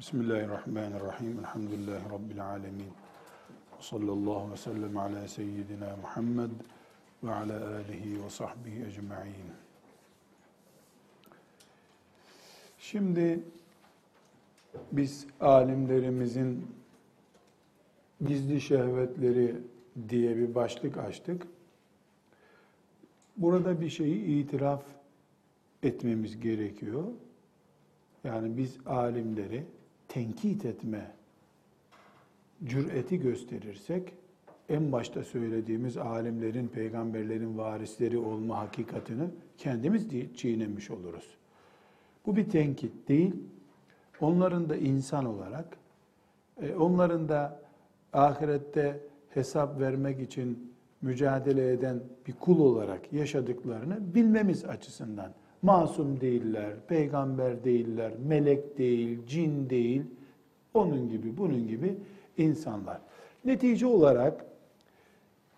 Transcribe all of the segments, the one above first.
Bismillahirrahmanirrahim. Elhamdülillahi Rabbil alemin. Sallallahu ve sellem ala seyyidina Muhammed ve ala alihi ve sahbihi ecma'in. Şimdi biz alimlerimizin gizli şehvetleri diye bir başlık açtık. Burada bir şeyi itiraf etmemiz gerekiyor. Yani biz alimleri tenkit etme cüreti gösterirsek, en başta söylediğimiz alimlerin, peygamberlerin varisleri olma hakikatini kendimiz değil, çiğnemiş oluruz. Bu bir tenkit değil. Onların da insan olarak, onların da ahirette hesap vermek için mücadele eden bir kul olarak yaşadıklarını bilmemiz açısından. Masum değiller, peygamber değiller, melek değil, cin değil, onun gibi, bunun gibi insanlar. Netice olarak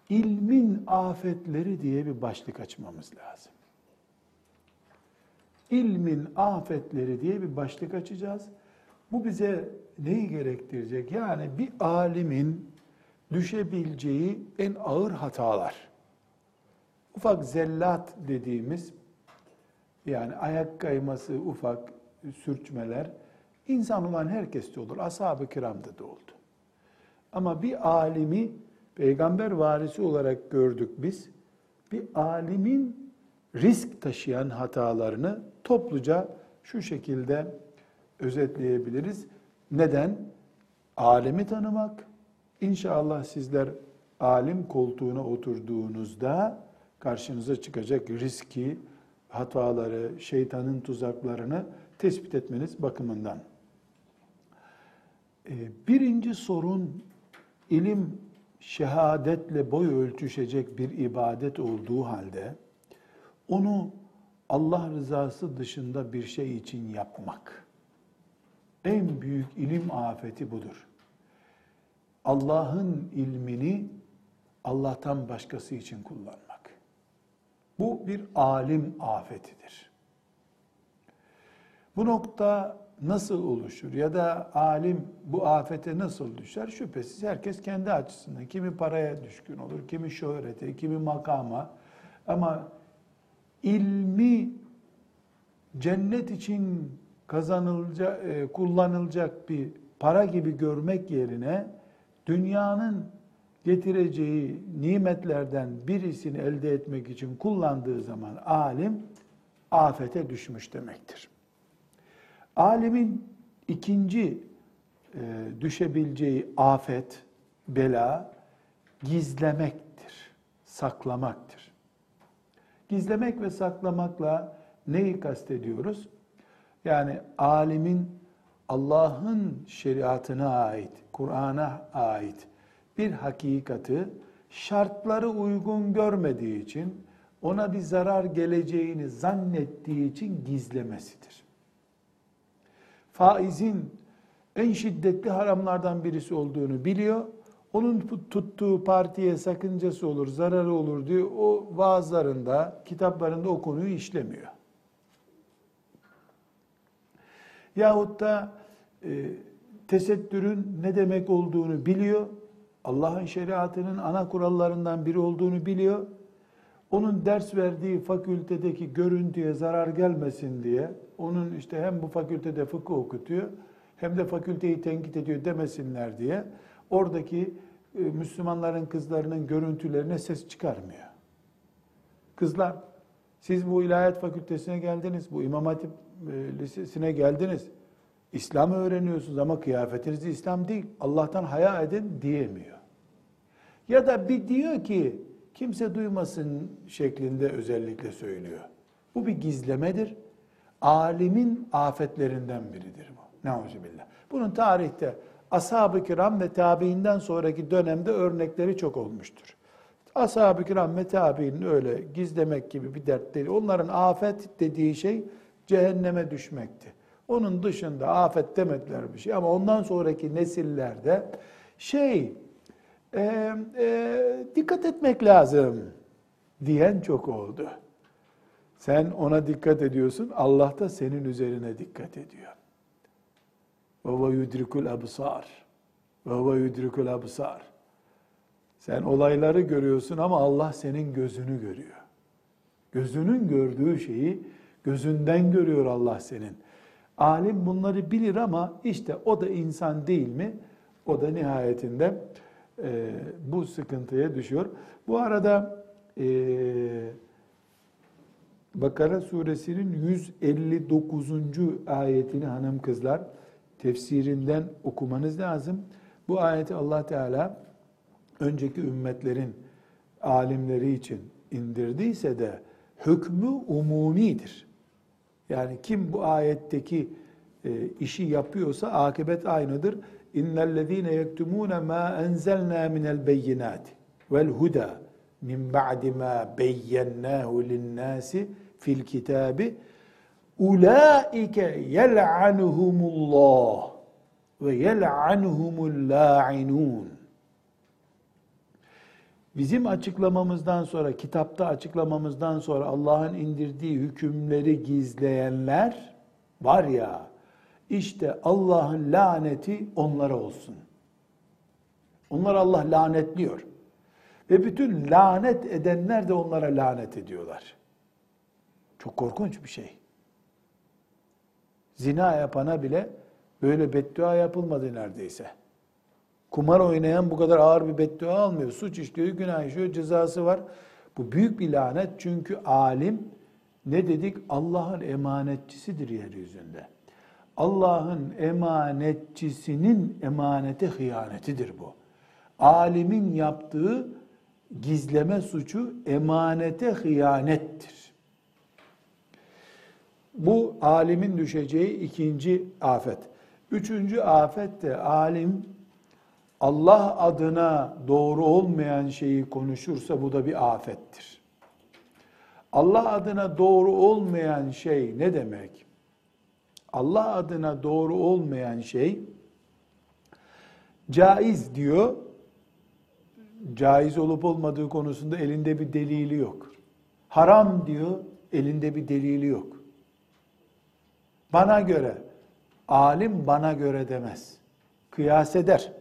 ilmin afetleri diye bir başlık açmamız lazım. İlmin afetleri diye bir başlık açacağız. Bu bize neyi gerektirecek? Yani bir alimin düşebileceği en ağır hatalar. Ufak zellat dediğimiz, yani ayak kayması, ufak sürçmeler, insan olan herkeste olur. Ashab-ı kiramda da oldu. Ama bir alimi peygamber varisi olarak gördük biz. Bir alimin risk taşıyan hatalarını topluca şu şekilde özetleyebiliriz. Neden? Alimi tanımak. İnşallah sizler alim koltuğuna oturduğunuzda karşınıza çıkacak riski, hataları, şeytanın tuzaklarını tespit etmeniz bakımından. Birinci sorun, ilim şehadetle boy ölçüşecek bir ibadet olduğu halde, onu Allah rızası dışında bir şey için yapmak. En büyük ilim afeti budur. Allah'ın ilmini Allah'tan başkası için kullanmak. Bu bir alim afetidir. Bu nokta nasıl oluşur ya da alim bu afete nasıl düşer? Şüphesiz herkes kendi açısından. Kimi paraya düşkün olur, kimi şöhrete, kimi makama. Ama ilmi cennet için kazanılacak, kullanılacak bir para gibi görmek yerine dünyanın getireceği nimetlerden birisini elde etmek için kullandığı zaman alim afete düşmüş demektir. Alimin ikinci düşebileceği afet, bela, gizlemektir, saklamaktır. Gizlemek ve saklamakla neyi kastediyoruz? Yani alimin Allah'ın şeriatına ait, Kur'an'a ait bir hakikati şartları uygun görmediği için, ona bir zarar geleceğini zannettiği için gizlemesidir. Faizin en şiddetli haramlardan birisi olduğunu biliyor. Onun tuttuğu partiye sakıncası olur, zararı olur diyor. O vaazlarında, kitaplarında o konuyu işlemiyor. Yahut da tesettürün ne demek olduğunu biliyor. Allah'ın şeriatının ana kurallarından biri olduğunu biliyor. Onun ders verdiği fakültedeki görüntüye zarar gelmesin diye, onun işte hem bu fakültede fıkıh okutuyor, hem de fakülteyi tenkit ediyor demesinler diye, oradaki Müslümanların kızlarının görüntülerine ses çıkarmıyor. Kızlar, siz bu ilahiyat fakültesine geldiniz, bu İmam Hatip Lisesi'ne geldiniz, İslam'ı öğreniyorsunuz ama kıyafetiniz İslam değil, Allah'tan haya edin diyemiyor. Ya da bir diyor ki kimse duymasın şeklinde özellikle söylüyor. Bu bir gizlemedir. Alimin afetlerinden biridir bu. Neuzübillah. Bunun tarihte ashab-ı kiram ve tabiinden sonraki dönemde örnekleri çok olmuştur. Ashab-ı kiram ve tabiinin öyle gizlemek gibi bir dert değil. Onların afet dediği şey cehenneme düşmekti. Onun dışında afet demediler bir şey, ama ondan sonraki nesillerde dikkat etmek lazım diyen çok oldu. Sen ona dikkat ediyorsun, Allah da senin üzerine dikkat ediyor. Ve huve yudrikul absar. Ve huve yudrikul absar. Sen olayları görüyorsun ama Allah senin gözünü görüyor. Gözünün gördüğü şeyi gözünden görüyor Allah senin. Alim bunları bilir ama işte o da insan değil mi? O da nihayetinde bu sıkıntıya düşüyor. Bu arada Bakara suresinin 159. ayetini hanım kızlar tefsirinden okumanız lazım. Bu ayeti Allah Teala önceki ümmetlerin alimleri için indirdiyse de hükmü umumidir. Yani kim bu ayetteki işi yapıyorsa akıbet aynıdır. İnnellezîne yektumûne mâ enzelnâ minel beyinâti vel hudâ min ba'di mâ beyyennâhu linnâsi fil kitâbi ulâike yel'anuhumullâh ve yel'anuhumullâ'inûn. Bizim açıklamamızdan sonra, kitapta açıklamamızdan sonra Allah'ın indirdiği hükümleri gizleyenler var ya, işte Allah'ın laneti onlara olsun. Onlar Allah lanetliyor. Ve bütün lanet edenler de onlara lanet ediyorlar. Çok korkunç bir şey. Zina yapana bile böyle beddua yapılmadı neredeyse. Kumar oynayan bu kadar ağır bir beddua almıyor. Suç işliyor, günah işliyor, cezası var. Bu büyük bir lanet çünkü alim ne dedik? Allah'ın emanetçisidir yeryüzünde. Allah'ın emanetçisinin emanete hıyanetidir bu. Alimin yaptığı gizleme suçu emanete hıyanettir. Bu alimin düşeceği ikinci afet. Üçüncü afet de alim Allah adına doğru olmayan şeyi konuşursa bu da bir afettir. Allah adına doğru olmayan şey ne demek? Allah adına doğru olmayan şey caiz diyor. Caiz olup olmadığı konusunda elinde bir delili yok. Haram diyor, elinde bir delili yok. Bana göre, alim bana göre demez. Kıyas eder.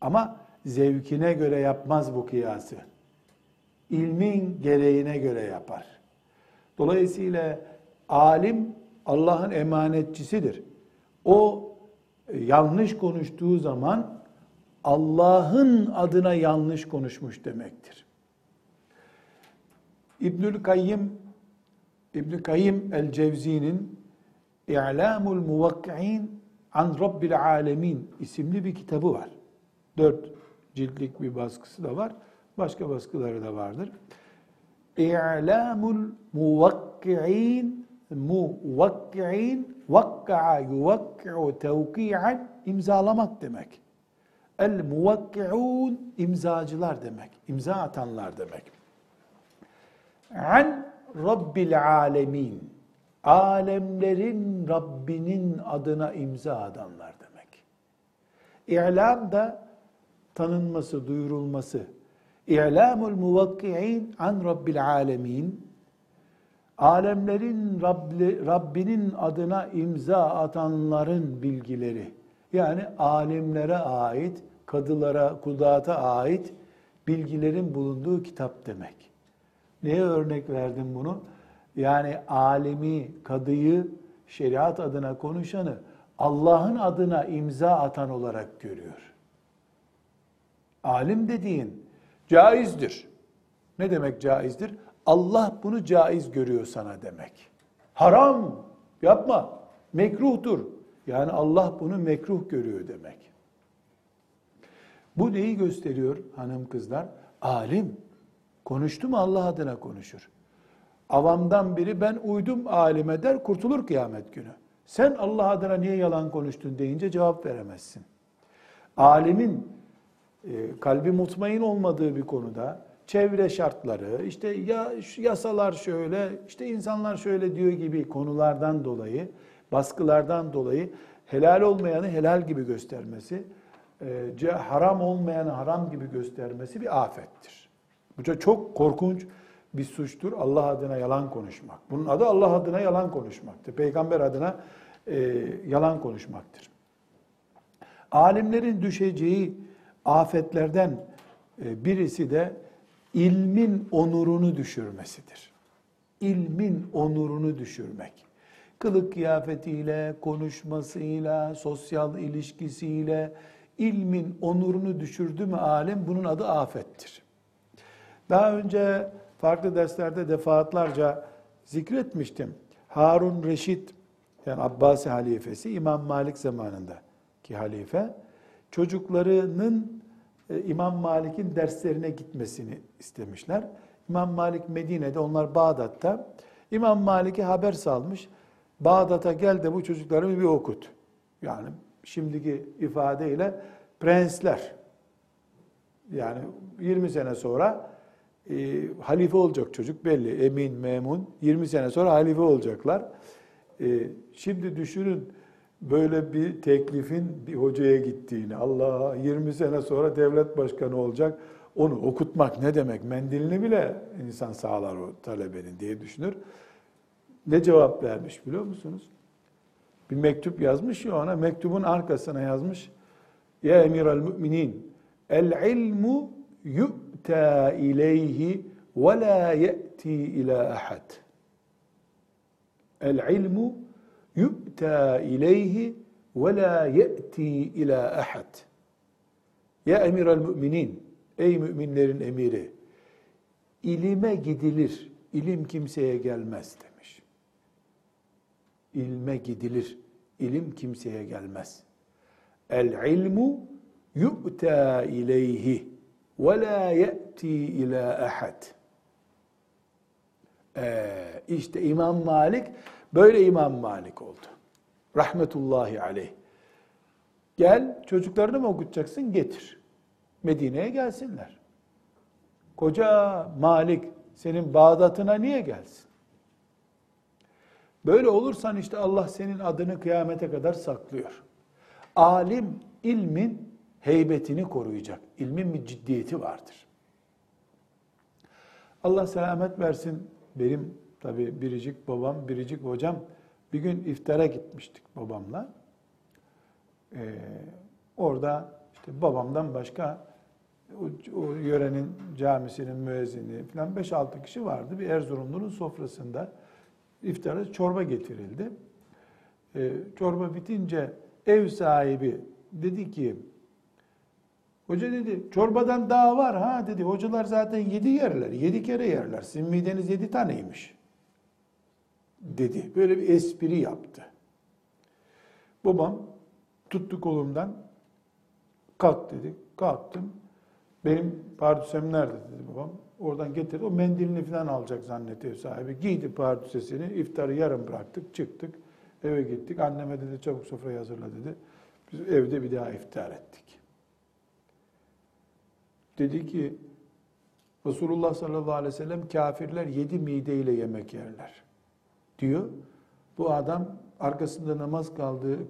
Ama zevkine göre yapmaz bu kıyası. İlmin gereğine göre yapar. Dolayısıyla alim Allah'ın emanetçisidir. O yanlış konuştuğu zaman Allah'ın adına yanlış konuşmuş demektir. İbnül Kayyim el-Cevzi'nin İ'lamul Muvakki'in an Rabbil Alemin isimli bir kitabı var. 4 ciltlik bir baskısı da var. Başka baskıları da vardır. İ'lamul Muvakki'in muvakki'in vakka'a yuvakki'u tevki'an imzalamak demek. El muvakki'un imzacılar demek. İmza atanlar demek. An Rabbil Alemin alemlerin Rabbinin adına imza atanlar demek. İ'lam da tanınması, duyurulması. İ'lamul muvakki'in an Rabbil Alemin alemlerin Rabbinin adına imza atanların bilgileri, yani alimlere ait, kadılara, kudata ait bilgilerin bulunduğu kitap demek. Neye örnek verdim bunu? Yani alimi, kadıyı, şeriat adına konuşanı Allah'ın adına imza atan olarak görüyor. Alim dediğin caizdir. Ne demek caizdir? Allah bunu caiz görüyor sana demek. Haram, yapma, mekruhtur. Yani Allah bunu mekruh görüyor demek. Bu neyi gösteriyor hanım kızlar? Alim, konuştu mu Allah adına konuşur. Avamdan biri ben uydum alime der, kurtulur kıyamet günü. Sen Allah adına niye yalan konuştun deyince cevap veremezsin. Alimin kalbi mutmain olmadığı bir konuda, çevre şartları, işte yasalar şöyle, işte insanlar şöyle diyor gibi konulardan dolayı, baskılardan dolayı helal olmayanı helal gibi göstermesi, haram olmayanı haram gibi göstermesi bir afettir. Bu çok korkunç bir suçtur Allah adına yalan konuşmak. Bunun adı Allah adına yalan konuşmaktır. Peygamber adına yalan konuşmaktır. Alimlerin düşeceği afetlerden birisi de ilmin onurunu düşürmesidir. İlmin onurunu düşürmek. Kılık kıyafetiyle, konuşmasıyla, sosyal ilişkisiyle ilmin onurunu düşürdü mü alim, bunun adı afettir. Daha önce farklı derslerde defaatlarca zikretmiştim. Harun Reşit, yani Abbasi halifesi, İmam Malik zamanındaki halife, çocuklarının İmam Malik'in derslerine gitmesini istemişler. İmam Malik Medine'de, onlar Bağdat'ta. İmam Malik'e haber salmış, Bağdat'a gel de bu çocuklarımı bir okut. Yani şimdiki ifadeyle prensler. Yani 20 sene sonra halife olacak çocuk belli, emin, memun. 20 sene sonra halife olacaklar. Şimdi düşünün böyle bir teklifin bir hocaya gittiğini. Allah, 20 sene sonra devlet başkanı olacak. Onu okutmak ne demek? Mendilini bile insan sağlar o talebenin diye düşünür. Ne cevap vermiş biliyor musunuz? Bir mektup yazmış ya ona, mektubun arkasına yazmış. Ya emiral müminin, el ilmu yu'ta ileyhi ve la ye'ti ila ahad. El ilmu yu'ta ileyhi ve la ye'ti ila ahad. Ya emiral müminin, ey müminlerin emiri, ilime gidilir, ilim kimseye gelmez demiş. İlme gidilir, ilim kimseye gelmez. El ilmu yu'ta ileyhi ve la ye'ti ila ahad. İşte İmam Malik, böyle İmam Malik oldu. Rahmetullahi aleyh. Gel, çocuklarını mı okutacaksın? Getir. Medine'ye gelsinler. Koca Malik senin Bağdat'ına niye gelsin? Böyle olursan işte Allah senin adını kıyamete kadar saklıyor. Alim, ilmin heybetini koruyacak. İlmin bir ciddiyeti vardır. Allah selamet versin. Benim tabii biricik babam, biricik hocam, bir gün iftara gitmiştik babamla. Orada işte babamdan başka o yörenin camisinin müezzini falan 5-6 kişi vardı. Bir Erzurumlu'nun sofrasında iftara çorba getirildi. Çorba bitince ev sahibi dedi ki, hoca dedi, çorbadan daha var ha dedi. Hocalar zaten 7 kere yerler. Sizin mideniz 7 taneymiş dedi. Böyle bir espri yaptı. Babam tuttu kolumdan, kalk dedi. Kalktım. Benim pardüsem nerede dedi babam. Oradan getirdi. O mendilini falan alacak zannetti ev sahibi. Giydi pardüsesini. İftarı yarım bıraktık. Çıktık. Eve gittik. Anneme dedi çabuk sofrayı hazırla dedi. Biz evde bir daha iftar ettik. Dedi ki Resulullah sallallahu aleyhi ve sellem kafirler 7 mideyle yemek yerler diyor. Bu adam arkasında namaz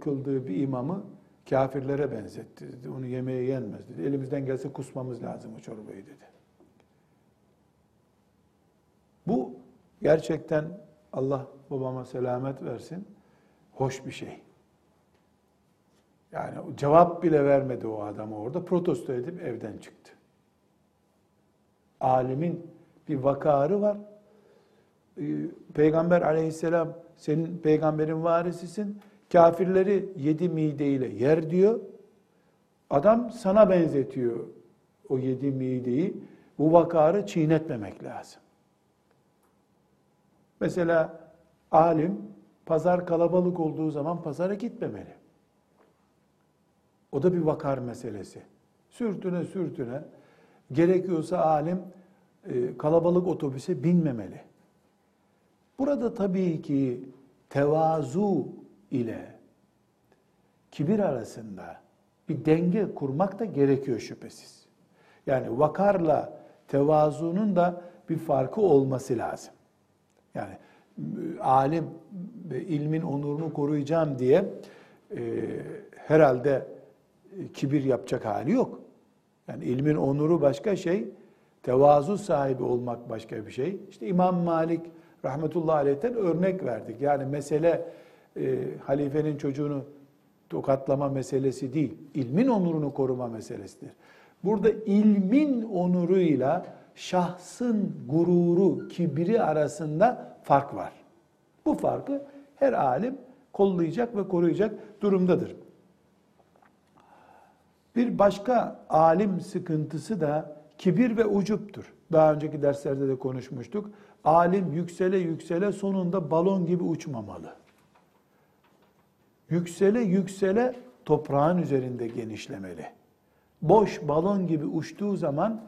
kıldığı bir imamı kafirlere benzetti dedi. Onu yemeye yenmez dedi. Elimizden gelse kusmamız lazım o çorbayı dedi. Bu gerçekten Allah babama selamet versin. Hoş bir şey. Yani cevap bile vermedi o adam orada. Protesto edip evden çıktı. Alimin bir vakarı var. Peygamber aleyhisselam senin peygamberin varisisin. Kafirleri 7 mideyle yer diyor. Adam sana benzetiyor o 7 mideyi. Bu vakarı çiğnetmemek lazım. Mesela alim pazar kalabalık olduğu zaman pazara gitmemeli. O da bir vakar meselesi. Sürtüne sürtüne gerekiyorsa alim kalabalık otobüse binmemeli. Burada tabii ki tevazu ile kibir arasında bir denge kurmak da gerekiyor şüphesiz. Yani vakarla tevazunun da bir farkı olması lazım. Yani alim ilmin onurunu koruyacağım diye herhalde kibir yapacak hali yok. Yani ilmin onuru başka şey, tevazu sahibi olmak başka bir şey. İşte İmam Malik rahmetullahi aleyh'ten örnek verdik. Yani mesele halifenin çocuğunu tokatlama meselesi değil, ilmin onurunu koruma meselesidir. Burada ilmin onuruyla şahsın gururu, kibri arasında fark var. Bu farkı her alim kollayacak ve koruyacak durumdadır. Bir başka alim sıkıntısı da kibir ve ucuptur. Daha önceki derslerde de konuşmuştuk. Alim yüksele yüksele sonunda balon gibi uçmamalı. Yüksele yüksele toprağın üzerinde genişlemeli. Boş balon gibi uçtuğu zaman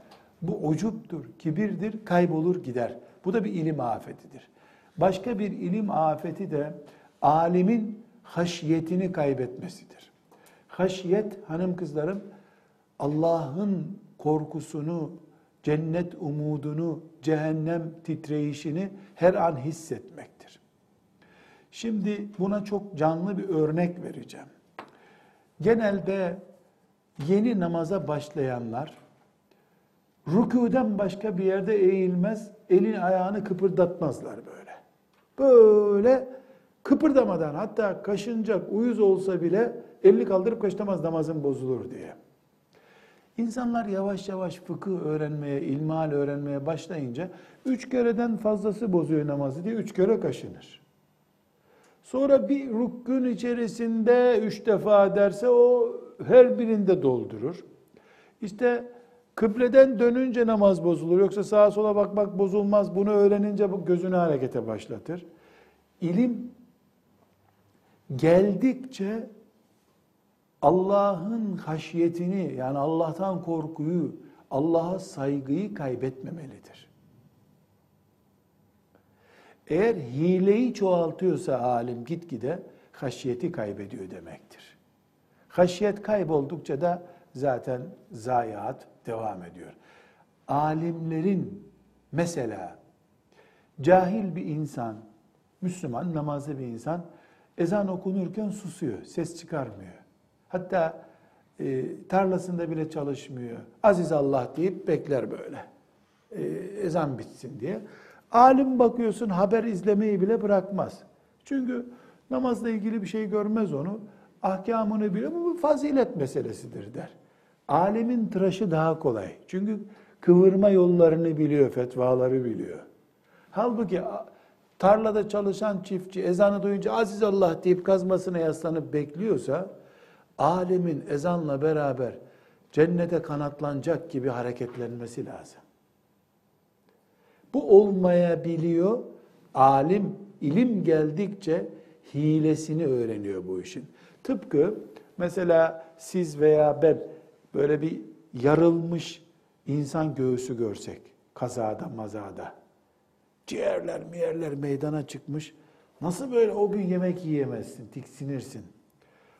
bu ucuptur, kibirdir, kaybolur gider. Bu da bir ilim afetidir. Başka bir ilim afeti de alimin haşiyetini kaybetmesidir. Haşiyet, hanım kızlarım, Allah'ın korkusunu, cennet umudunu, cehennem titreyişini her an hissetmektir. Şimdi buna çok canlı bir örnek vereceğim. Genelde yeni namaza başlayanlar, rükûden başka bir yerde eğilmez, elini ayağını kıpırdatmazlar böyle. Böyle kıpırdamadan, hatta kaşınacak uyuz olsa bile elini kaldırıp kaşınamaz, namazın bozulur diye. İnsanlar yavaş yavaş fıkıh öğrenmeye, ilmihal öğrenmeye başlayınca 3 kereden fazlası bozuyor namazı diye 3 kere kaşınır. Sonra bir rükün içerisinde 3 defa derse o her birinde doldurur. İşte kıbleden dönünce namaz bozulur. Yoksa sağa sola bakmak bozulmaz. Bunu öğrenince gözünü harekete başlatır. İlim geldikçe Allah'ın haşiyetini, yani Allah'tan korkuyu, Allah'a saygıyı kaybetmemelidir. Eğer hileyi çoğaltıyorsa alim gitgide haşiyeti kaybediyor demektir. Haşiyet kayboldukça da zaten zayiat devam ediyor. Alimlerin mesela cahil bir insan, Müslüman, namazlı bir insan ezan okunurken susuyor, ses çıkarmıyor. Hatta tarlasında bile çalışmıyor. Aziz Allah deyip bekler böyle. Ezan bitsin diye. Alim bakıyorsun haber izlemeyi bile bırakmaz. Çünkü namazla ilgili bir şey görmez onu. Ahkamını biliyor. Bu fazilet meselesidir der. Alimin tıraşı daha kolay. Çünkü kıvırma yollarını biliyor, fetvaları biliyor. Halbuki tarlada çalışan çiftçi ezanı duyunca aziz Allah deyip kazmasına yaslanıp bekliyorsa, alimin ezanla beraber cennete kanatlanacak gibi hareketlenmesi lazım. Bu olmayabiliyor. Alim, ilim geldikçe hilesini öğreniyor bu işin. Tıpkı mesela siz veya ben böyle bir yarılmış insan göğsü görsek, kazada mazada, ciğerler miğerler meydana çıkmış, nasıl böyle o gün yemek yiyemezsin, tiksinirsin.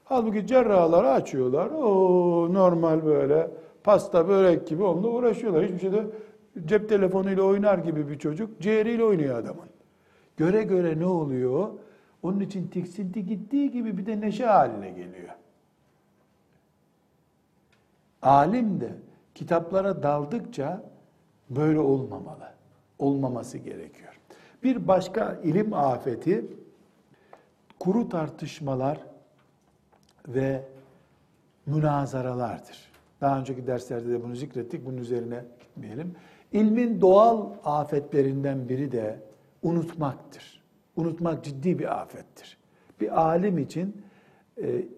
Halbuki cerrahları açıyorlar, o normal böyle pasta börek gibi onunla uğraşıyorlar. Hiçbir şeyde cep telefonuyla oynar gibi bir çocuk, ciğeriyle oynuyor adamın. Göre göre ne oluyor? Onun için tiksinti gittiği gibi bir de neşe haline geliyor. Alim de kitaplara daldıkça böyle olmamalı, olmaması gerekiyor. Bir başka ilim afeti, kuru tartışmalar ve münazaralardır. Daha önceki derslerde de bunu zikrettik, bunun üzerine gitmeyelim. İlmin doğal afetlerinden biri de unutmaktır. Unutmak ciddi bir afettir. Bir alim için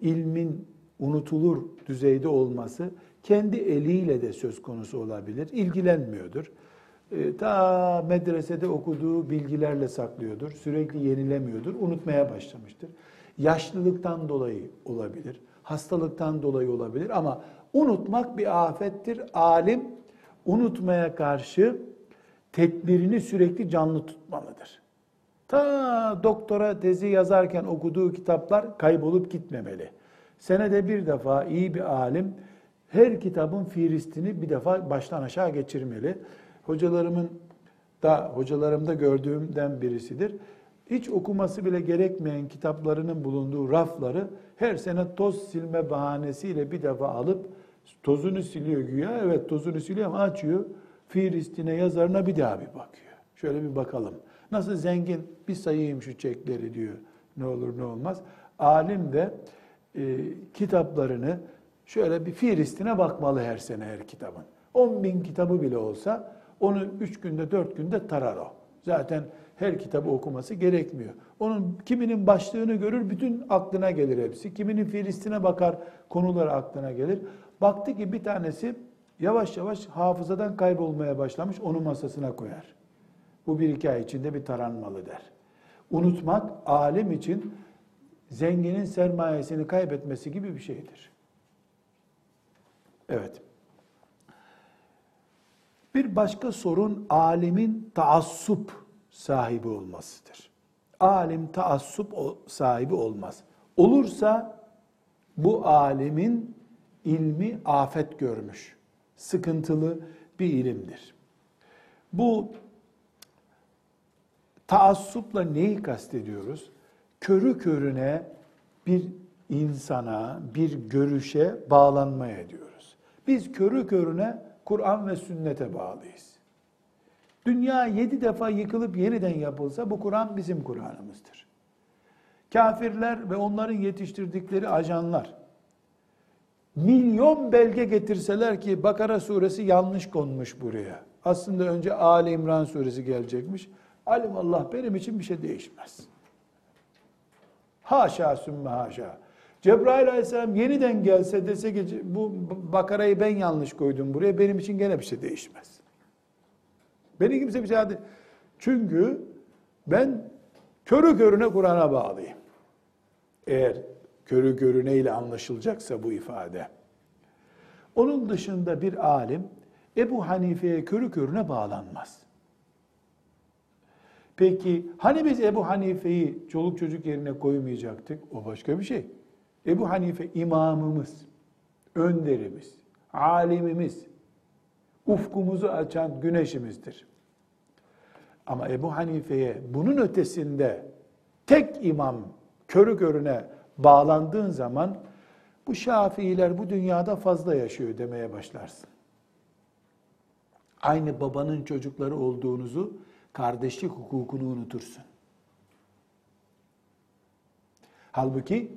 ilmin unutulur düzeyde olması kendi eliyle de söz konusu olabilir. İlgilenmiyordur. Ta medresede okuduğu bilgilerle saklıyordur. Sürekli yenilemiyordur. Unutmaya başlamıştır. Yaşlılıktan dolayı olabilir, hastalıktan dolayı olabilir ama unutmak bir afettir. Alim unutmaya karşı tedbirini sürekli canlı tutmalıdır. Ta doktora tezi yazarken okuduğu kitaplar kaybolup gitmemeli. Senede bir defa iyi bir alim her kitabın fihristini bir defa baştan aşağı geçirmeli. Hocalarımda gördüğümden birisidir. Hiç okuması bile gerekmeyen kitaplarının bulunduğu rafları her sene toz silme bahanesiyle bir defa alıp tozunu siliyor güya. Evet tozunu siliyor ama açıyor. Fihristine, yazarına bir daha bir bakıyor. Şöyle bir bakalım. Nasıl zengin, bir sayayım şu çekleri diyor. Ne olur ne olmaz. Alim de kitaplarını şöyle bir fiilistine bakmalı her sene her kitabın. 10.000 kitabı bile olsa onu 3 günde 4 günde tarar o. Zaten her kitabı okuması gerekmiyor. Onun kiminin başlığını görür, bütün aklına gelir hepsi. Kiminin fiilistine bakar, konuları aklına gelir. Baktı ki bir tanesi yavaş yavaş hafızadan kaybolmaya başlamış, onu masasına koyar. Bu bir iki ay içinde bir taranmalı der. Unutmak alim için zenginin sermayesini kaybetmesi gibi bir şeydir. Evet. Bir başka sorun alimin taassup sahibi olmasıdır. Alim taassup sahibi olmaz. Olursa bu alimin ilmi afet görmüş, sıkıntılı bir ilimdir. Bu taassupla neyi kastediyoruz? Körü körüne bir insana, bir görüşe bağlanmaya diyoruz. Biz körü körüne Kur'an ve sünnete bağlıyız. Dünya 7 defa yıkılıp yeniden yapılsa bu Kur'an bizim Kur'an'ımızdır. Kafirler ve onların yetiştirdikleri ajanlar, milyon belge getirseler ki Bakara suresi yanlış konmuş buraya. Aslında önce Ali İmran suresi gelecekmiş. Alimallah benim için bir şey değişmez. Haşa sümme haşa. Cebrail aleyhisselam yeniden gelse dese ki bu Bakara'yı ben yanlış koydum buraya, benim için gene bir şey değişmez. Beni kimse bir şey hadi. Çünkü ben körü körüne Kur'an'a bağlıyım. Eğer körü körüne ile anlaşılacaksa bu ifade. Onun dışında bir alim Ebu Hanife'ye körü körüne bağlanmaz. Peki hani biz Ebu Hanife'yi çoluk çocuk yerine koymayacaktık? O başka bir şey. Ebu Hanife imamımız, önderimiz, alimimiz, ufkumuzu açan güneşimizdir. Ama Ebu Hanife'ye bunun ötesinde tek imam körü körüne bağlandığın zaman bu Şafiiler bu dünyada fazla yaşıyor demeye başlarsın. Aynı babanın çocukları olduğunuzu, kardeşlik hukukunu unutursun. Halbuki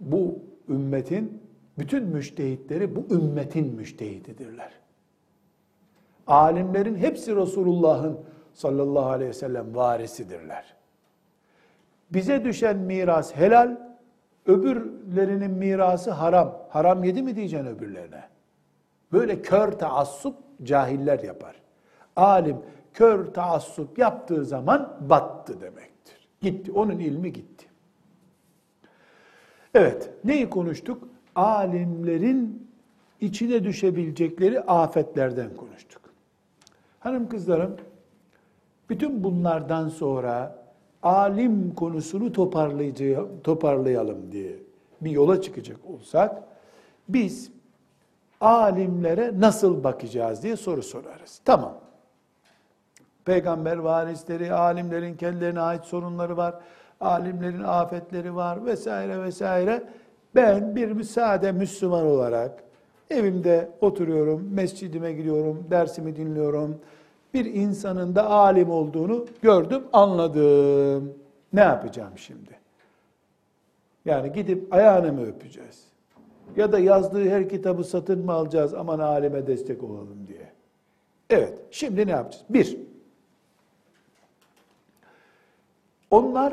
bu ümmetin bütün müçtehitleri bu ümmetin müçtehididirler. Alimlerin hepsi Resulullah'ın sallallahu aleyhi ve sellem varisidirler. Bize düşen miras helal, öbürlerinin mirası haram. Haram yedi mi diyeceksin öbürlerine? Böyle kör taassup cahiller yapar. Alim kör taassup yaptığı zaman battı demektir. Gitti, onun ilmi gitti. Evet, neyi konuştuk? Alimlerin içine düşebilecekleri afetlerden konuştuk. Hanım kızlarım, bütün bunlardan sonra alim konusunu toparlayalım diye bir yola çıkacak olsak, biz alimlere nasıl bakacağız diye soru sorarız. Tamam. Peygamber varisleri, alimlerin kendilerine ait sorunları var, alimlerin afetleri var vesaire vesaire. Ben bir sade Müslüman olarak evimde oturuyorum, mescidime gidiyorum, dersimi dinliyorum. Bir insanın da alim olduğunu gördüm, anladım. Ne yapacağım şimdi? Yani gidip ayağını mı öpeceğiz? Ya da yazdığı her kitabı satın mı alacağız aman alime destek olalım diye? Evet, şimdi ne yapacağız? 1. Onlar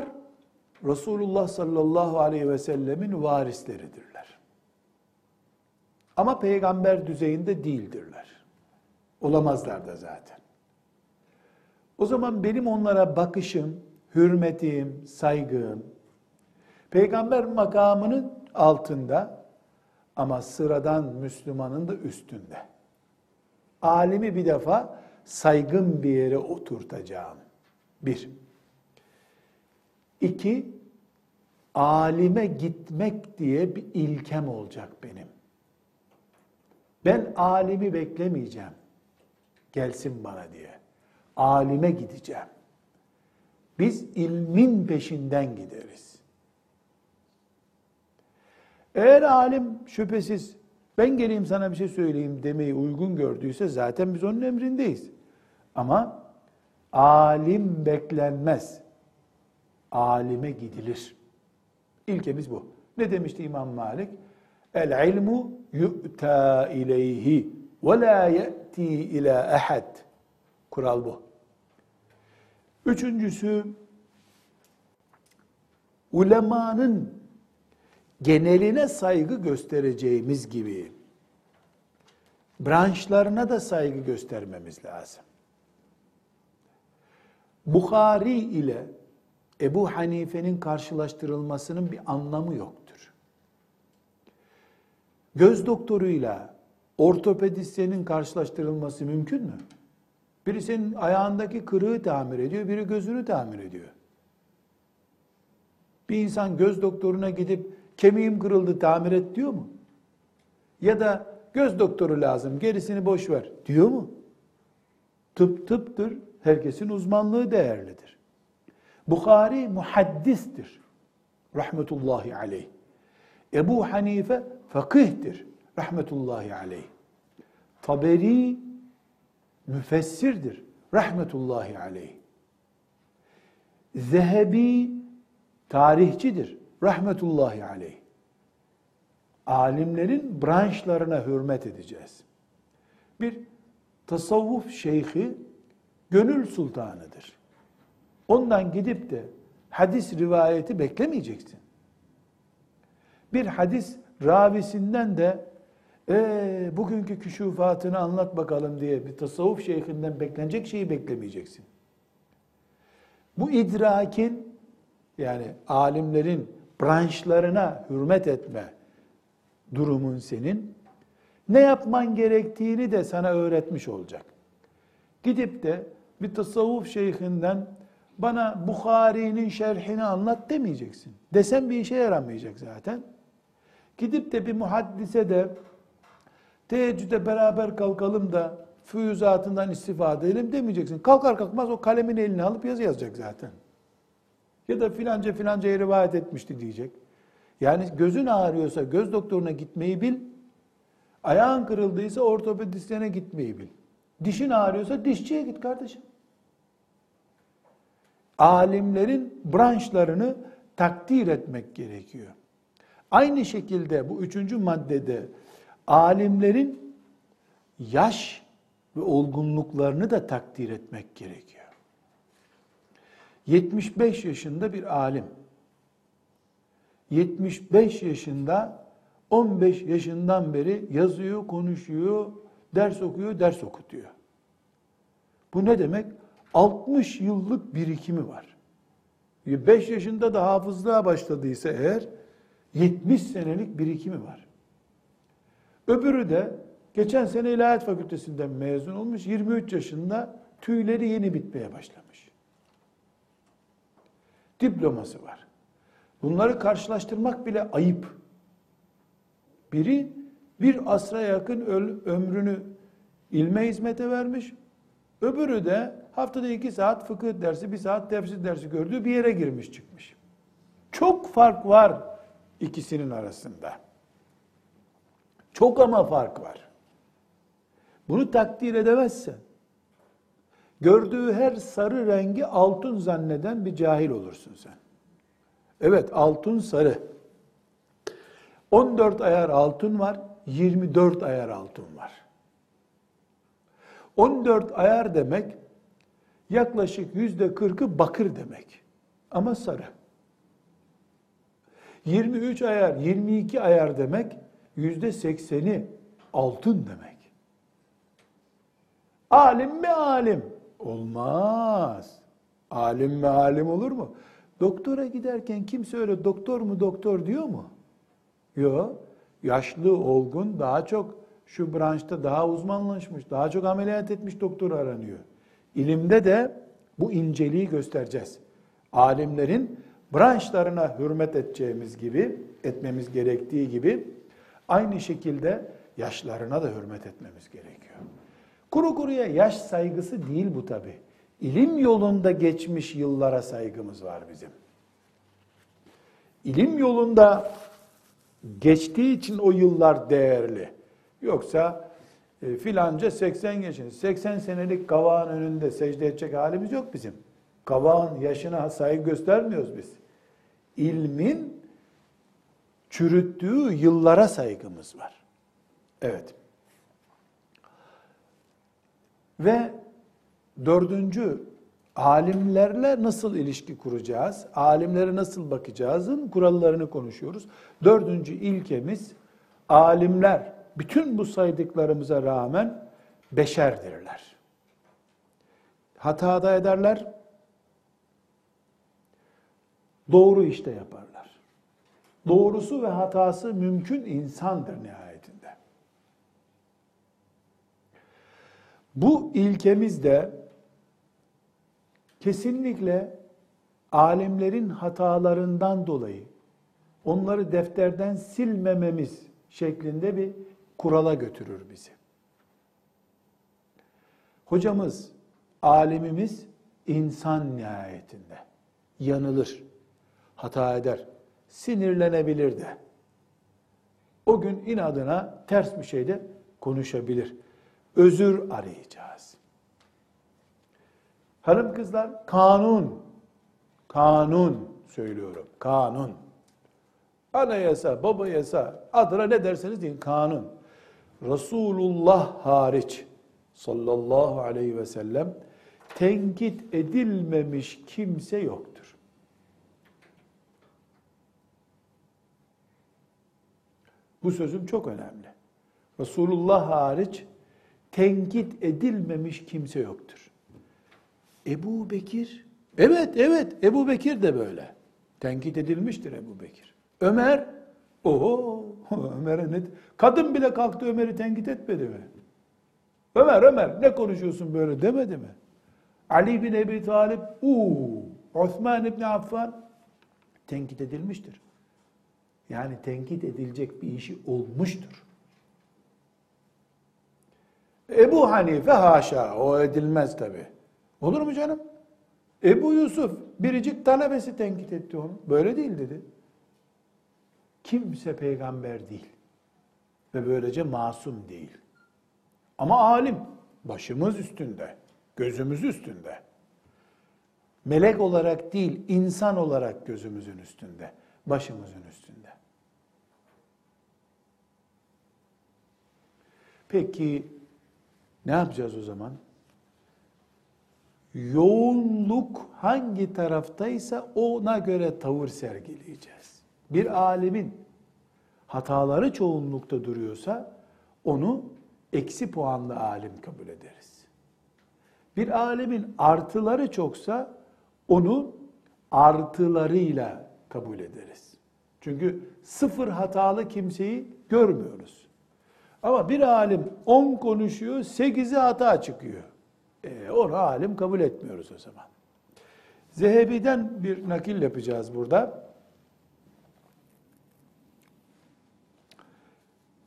Resulullah sallallahu aleyhi ve sellemin varisleridirler. Ama peygamber düzeyinde değildirler. Olamazlar da zaten. O zaman benim onlara bakışım, hürmetim, saygım, peygamber makamının altında ama sıradan Müslümanın da üstünde. Alimi bir defa saygın bir yere oturtacağım. 1. 2, alime gitmek diye bir ilkem olacak benim. Ben alimi beklemeyeceğim, gelsin bana diye. Alime gideceğim. Biz ilmin peşinden gideriz. Eğer alim şüphesiz ben geleyim sana bir şey söyleyeyim demeyi uygun gördüyse zaten biz onun emrindeyiz. Ama alim beklenmez. Alime gidilir. İlkemiz bu. Ne demişti İmam Malik? El ilmu yu'ta ileyhi ve la ye'ti ila ahad. Kural bu. Üçüncüsü, ulemanın geneline saygı göstereceğimiz gibi branşlarına da saygı göstermemiz lazım. Buhari ile Ebu Hanife'nin karşılaştırılmasının bir anlamı yoktur. Göz doktoruyla ortopedisyenin karşılaştırılması mümkün mü? Biri senin ayağındaki kırığı tamir ediyor, biri gözünü tamir ediyor. Bir insan göz doktoruna gidip kemiğim kırıldı tamir et diyor mu? Ya da göz doktoru lazım, gerisini boş ver diyor mu? Tıp tıptır, herkesin uzmanlığı değerlidir. Buhari muhaddistir, rahmetullahi aleyh. Ebu Hanife fakihtir, rahmetullahi aleyh. Taberi müfessirdir, rahmetullahi aleyh. Zehebi tarihçidir, rahmetullahi aleyh. Alimlerin branşlarına hürmet edeceğiz. Bir tasavvuf şeyhi gönül sultanıdır. Ondan gidip de hadis rivayeti beklemeyeceksin. Bir hadis ravisinden de bugünkü küşufatını anlat bakalım diye bir tasavvuf şeyhinden beklenecek şeyi beklemeyeceksin. Bu idrakin, yani alimlerin branşlarına hürmet etme durumun senin, ne yapman gerektiğini de sana öğretmiş olacak. Gidip de bir tasavvuf şeyhinden bana Buhari'nin şerhini anlat demeyeceksin. Desen bir işe yaramayacak zaten. Gidip de bir muhaddise de teheccüde beraber kalkalım da füyüzatından istifade edelim demeyeceksin. Kalkar kalkmaz o kalemin elini alıp yazı yazacak zaten. Ya da filanca filancaya rivayet etmişti diyecek. Yani gözün ağrıyorsa göz doktoruna gitmeyi bil. Ayağın kırıldıysa ortopedisyene gitmeyi bil. Dişin ağrıyorsa dişçiye git kardeşim. Alimlerin branşlarını takdir etmek gerekiyor. Aynı şekilde bu üçüncü maddede alimlerin yaş ve olgunluklarını da takdir etmek gerekiyor. 75 yaşında bir alim, 75 yaşında 15 yaşından beri yazıyor, konuşuyor, ders okuyor, ders okutuyor. Bu ne demek? 60 yıllık birikimi var. 5 yaşında da hafızlığa başladıysa eğer 70 senelik birikimi var. Öbürü de geçen sene İlahiyat Fakültesinden mezun olmuş, 23 yaşında tüyleri yeni bitmeye başlamış. Diploması var. Bunları karşılaştırmak bile ayıp. Biri bir asra yakın ömrünü ilme hizmete vermiş, öbürü de haftada 2 saat fıkıh dersi, 1 saat tefsir dersi gördüğü bir yere girmiş çıkmış. Çok fark var ikisinin arasında. Çok ama fark var. Bunu takdir edemezsen, gördüğü her sarı rengi altın zanneden bir cahil olursun sen. Evet, altın sarı. 14 ayar altın var, 24 ayar altın var. 14 ayar demek, yaklaşık %40'ı bakır demek. Ama sarı. 23 ayar, 22 ayar demek, %80'i altın demek. Alim mi alim? Olmaz. Alim mi alim olur mu? Doktora giderken kimse öyle doktor mu doktor diyor mu? Yok. Yaşlı, olgun, daha çok şu branşta daha uzmanlaşmış, daha çok ameliyat etmiş doktor aranıyor. İlimde de bu inceliği göstereceğiz. Alimlerin branşlarına hürmet edeceğimiz gibi, etmemiz gerektiği gibi aynı şekilde yaşlarına da hürmet etmemiz gerekiyor. Kuru kuruya yaş saygısı değil bu tabii. İlim yolunda geçmiş yıllara saygımız var bizim. İlim yolunda geçtiği için o yıllar değerli. Yoksa filanca 80 yaşında, 80 senelik kavağın önünde secde edecek halimiz yok bizim. Kavağın yaşına saygı göstermiyoruz biz. İlmin çürüttüğü yıllara saygımız var. Evet. Ve dördüncü, alimlerle nasıl ilişki kuracağız, alimlere nasıl bakacağızın kurallarını konuşuyoruz. Dördüncü ilkemiz, alimler bütün bu saydıklarımıza rağmen beşerdirler. Hata da ederler, doğru işte yaparlar. Doğrusu ve hatası mümkün insandır nihayetinde. Bu ilkemiz de kesinlikle alimlerin hatalarından dolayı onları defterden silmememiz şeklinde bir kurala götürür bizi. Hocamız, alimimiz insan nihayetinde. Yanılır, hata eder, sinirlenebilir de. O gün inadına ters bir şey de konuşabilir. Özür arayacağız. Hanım kızlar, kanun söylüyorum, kanun. Anayasa, babayasa, adına ne derseniz deyin, kanun. Resulullah hariç sallallahu aleyhi ve sellem tenkit edilmemiş kimse yoktur. Bu sözüm çok önemli. Resulullah hariç tenkit edilmemiş kimse yoktur. Ebu Bekir, evet Ebu Bekir de böyle. Tenkit edilmiştir Ebu Bekir. Ömer, Ömer'e ne? Kadın bile kalktı Ömer'i tenkit etmedi mi? Ömer ne konuşuyorsun böyle demedi mi? Ali bin Ebi Talib, Osman İbni Affan tenkit edilmiştir. Yani tenkit edilecek bir işi olmuştur. Ebu Hanife haşa, o edilmez tabii. Olur mu canım? Ebu Yusuf, biricik talebesi tenkit etti onu. Böyle değil dedi. Kimse peygamber değil. Ve böylece masum değil. Ama alim, başımız üstünde, gözümüz üstünde. Melek olarak değil, insan olarak gözümüzün üstünde, başımızın üstünde. Peki ne yapacağız o zaman? Yoğunluk hangi taraftaysa ona göre tavır sergileyeceğiz. Bir alimin hataları çoğunlukta duruyorsa onu eksi puanlı alim kabul ederiz. Bir alimin artıları çoksa onu artılarıyla kabul ederiz. Çünkü sıfır hatalı kimseyi görmüyoruz. Ama bir alim 10 konuşuyor, 8'i hata çıkıyor. Onu alim kabul etmiyoruz o zaman. Zehebi'den bir nakil yapacağız burada.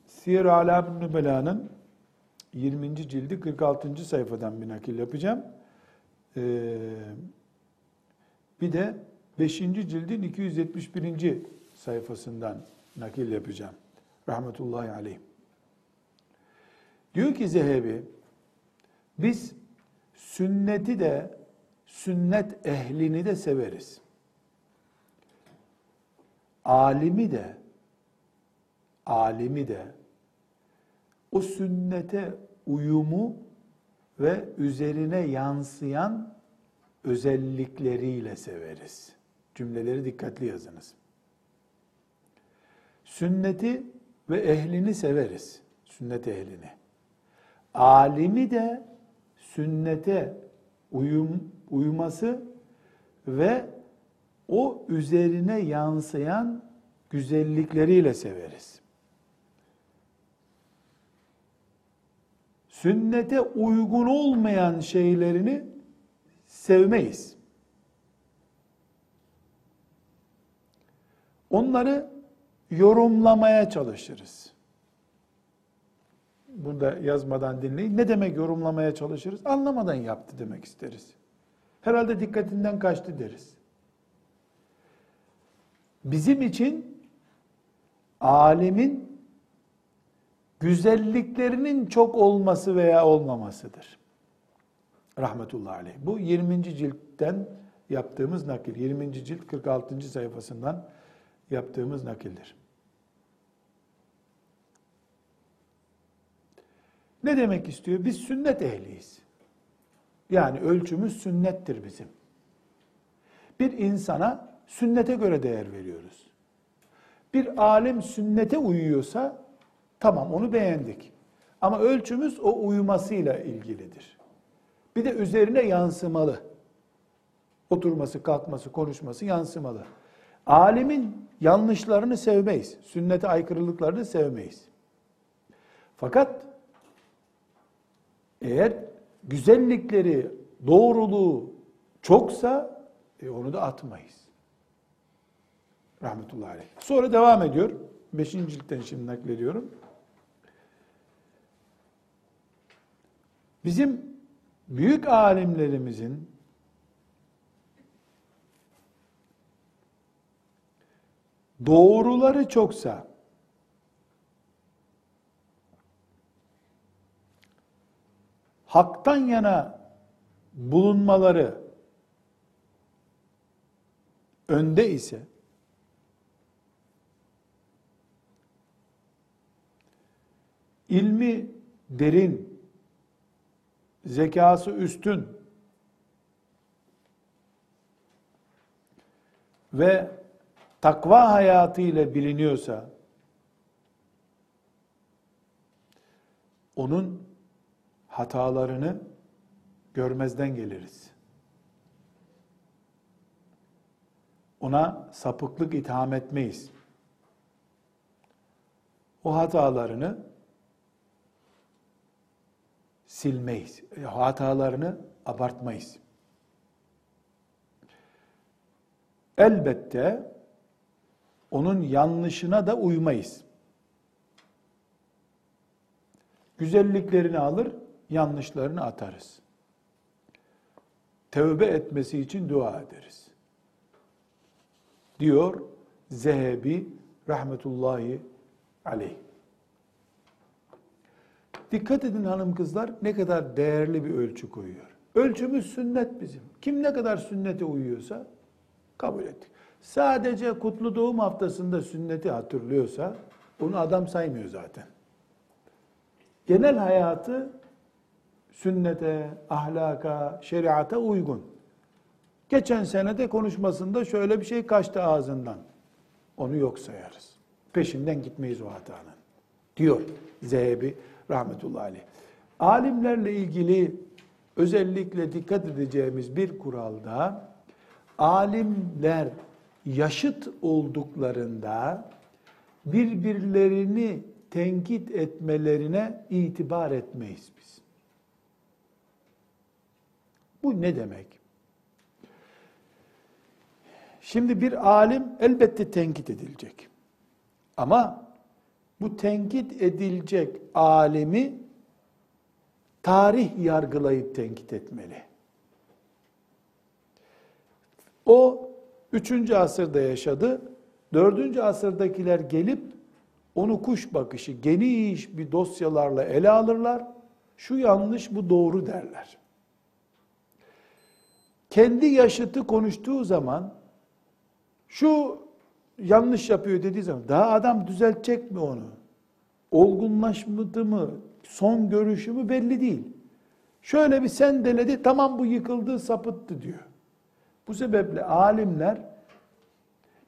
Siyer-i A'lam-ı Nübela'nın 20. cildi 46. sayfadan bir nakil yapacağım. Bir de 5. cildin 271. sayfasından nakil yapacağım. Rahmetullahi aleyh. Diyor ki Zehebi, biz sünneti de sünnet ehlini de severiz. Alimi de o sünnete uyumu ve üzerine yansıyan özellikleriyle severiz. Cümleleri dikkatli yazınız. Sünneti ve ehlini severiz. Sünnet ehlini. Alimi de sünnete uyuması ve o üzerine yansıyan güzellikleriyle severiz. Sünnete uygun olmayan şeylerini sevmeyiz. Onları yorumlamaya çalışırız. Bunu da yazmadan dinleyin. Ne demek yorumlamaya çalışırız? Anlamadan yaptı demek isteriz. Herhalde dikkatinden kaçtı deriz. Bizim için alimin güzelliklerinin çok olması veya olmamasıdır. Rahmetullahi aleyh. Bu 20. ciltten yaptığımız nakil. 20. cilt 46. sayfasından yaptığımız nakildir. Ne demek istiyor? Biz sünnet ehliyiz. Yani ölçümüz sünnettir bizim. Bir insana sünnete göre değer veriyoruz. Bir alim sünnete uyuyorsa tamam onu beğendik. Ama ölçümüz o uyumasıyla ilgilidir. Bir de üzerine yansımalı. Oturması, kalkması, konuşması yansımalı. Alimin yanlışlarını sevmeyiz. Sünnete aykırılıklarını sevmeyiz. Fakat eğer güzellikleri, doğruluğu çoksa onu da atmayız. Rahmetullahi aleyh. Sonra devam ediyor. 5. ciltten şimdi naklediyorum. Bizim büyük alimlerimizin doğruları çoksa haktan yana bulunmaları önde ise ilmi derin, zekası üstün ve takva hayatıyla biliniyorsa onun hatalarını görmezden geliriz. Ona sapıklık itham etmeyiz. O hatalarını silmeyiz. Hatalarını abartmayız. Elbette onun yanlışına da uymayız. Güzelliklerini alır, yanlışlarını atarız. Tevbe etmesi için dua ederiz. Diyor Zehebi rahmetullahi aleyh. Dikkat edin hanım kızlar, ne kadar değerli bir ölçü koyuyor. Ölçümüz sünnet bizim. Kim ne kadar sünnete uyuyorsa kabul ettik. Sadece kutlu doğum haftasında sünneti hatırlıyorsa onu adam saymıyor zaten. Genel hayatı sünnete, ahlaka, şeriata uygun. Geçen senede konuşmasında şöyle bir şey kaçtı ağzından. Onu yok sayarız. Peşinden gitmeyiz o hatanın. Diyor Zehebi rahmetullahi aleyh. Alimlerle ilgili özellikle dikkat edeceğimiz bir kuralda alimler yaşıt olduklarında birbirlerini tenkit etmelerine itibar etmeyiz biz. Bu ne demek? Şimdi bir alim elbette tenkit edilecek. Ama bu tenkit edilecek alimi tarih yargılayıp tenkit etmeli. O 3. asırda yaşadı. 4. asırdakiler gelip onu kuş bakışı geniş bir dosyalarla ele alırlar. Şu yanlış, bu doğru derler. Kendi yaşıtı konuştuğu zaman şu yanlış yapıyor dediği zaman daha adam düzeltecek mi onu? Olgunlaşmadı mı? Son görüşü mü belli değil. Şöyle bir sendeledi, tamam bu yıkıldı, sapıttı diyor. Bu sebeple alimler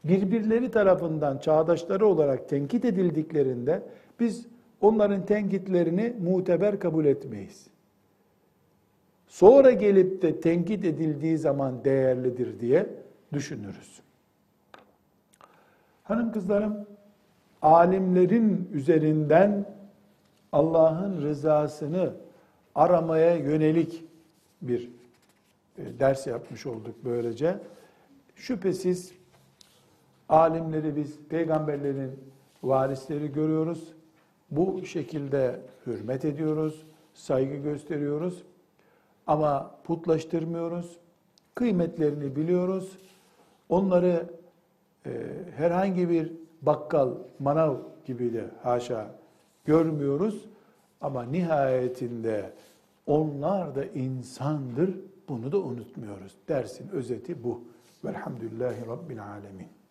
birbirleri tarafından çağdaşları olarak tenkit edildiklerinde biz onların tenkitlerini muteber kabul etmeyiz. Sonra gelip de tenkit edildiği zaman değerlidir diye düşünürüz. Hanım kızlarım, alimlerin üzerinden Allah'ın rızasını aramaya yönelik bir ders yapmış olduk böylece. Şüphesiz alimleri biz peygamberlerin varisleri görüyoruz. Bu şekilde hürmet ediyoruz, saygı gösteriyoruz. Ama putlaştırmıyoruz. Kıymetlerini biliyoruz. Onları herhangi bir bakkal, manav gibi de haşa görmüyoruz. Ama nihayetinde onlar da insandır. Bunu da unutmuyoruz. Dersin özeti bu. Velhamdülillahi Rabbil alemin.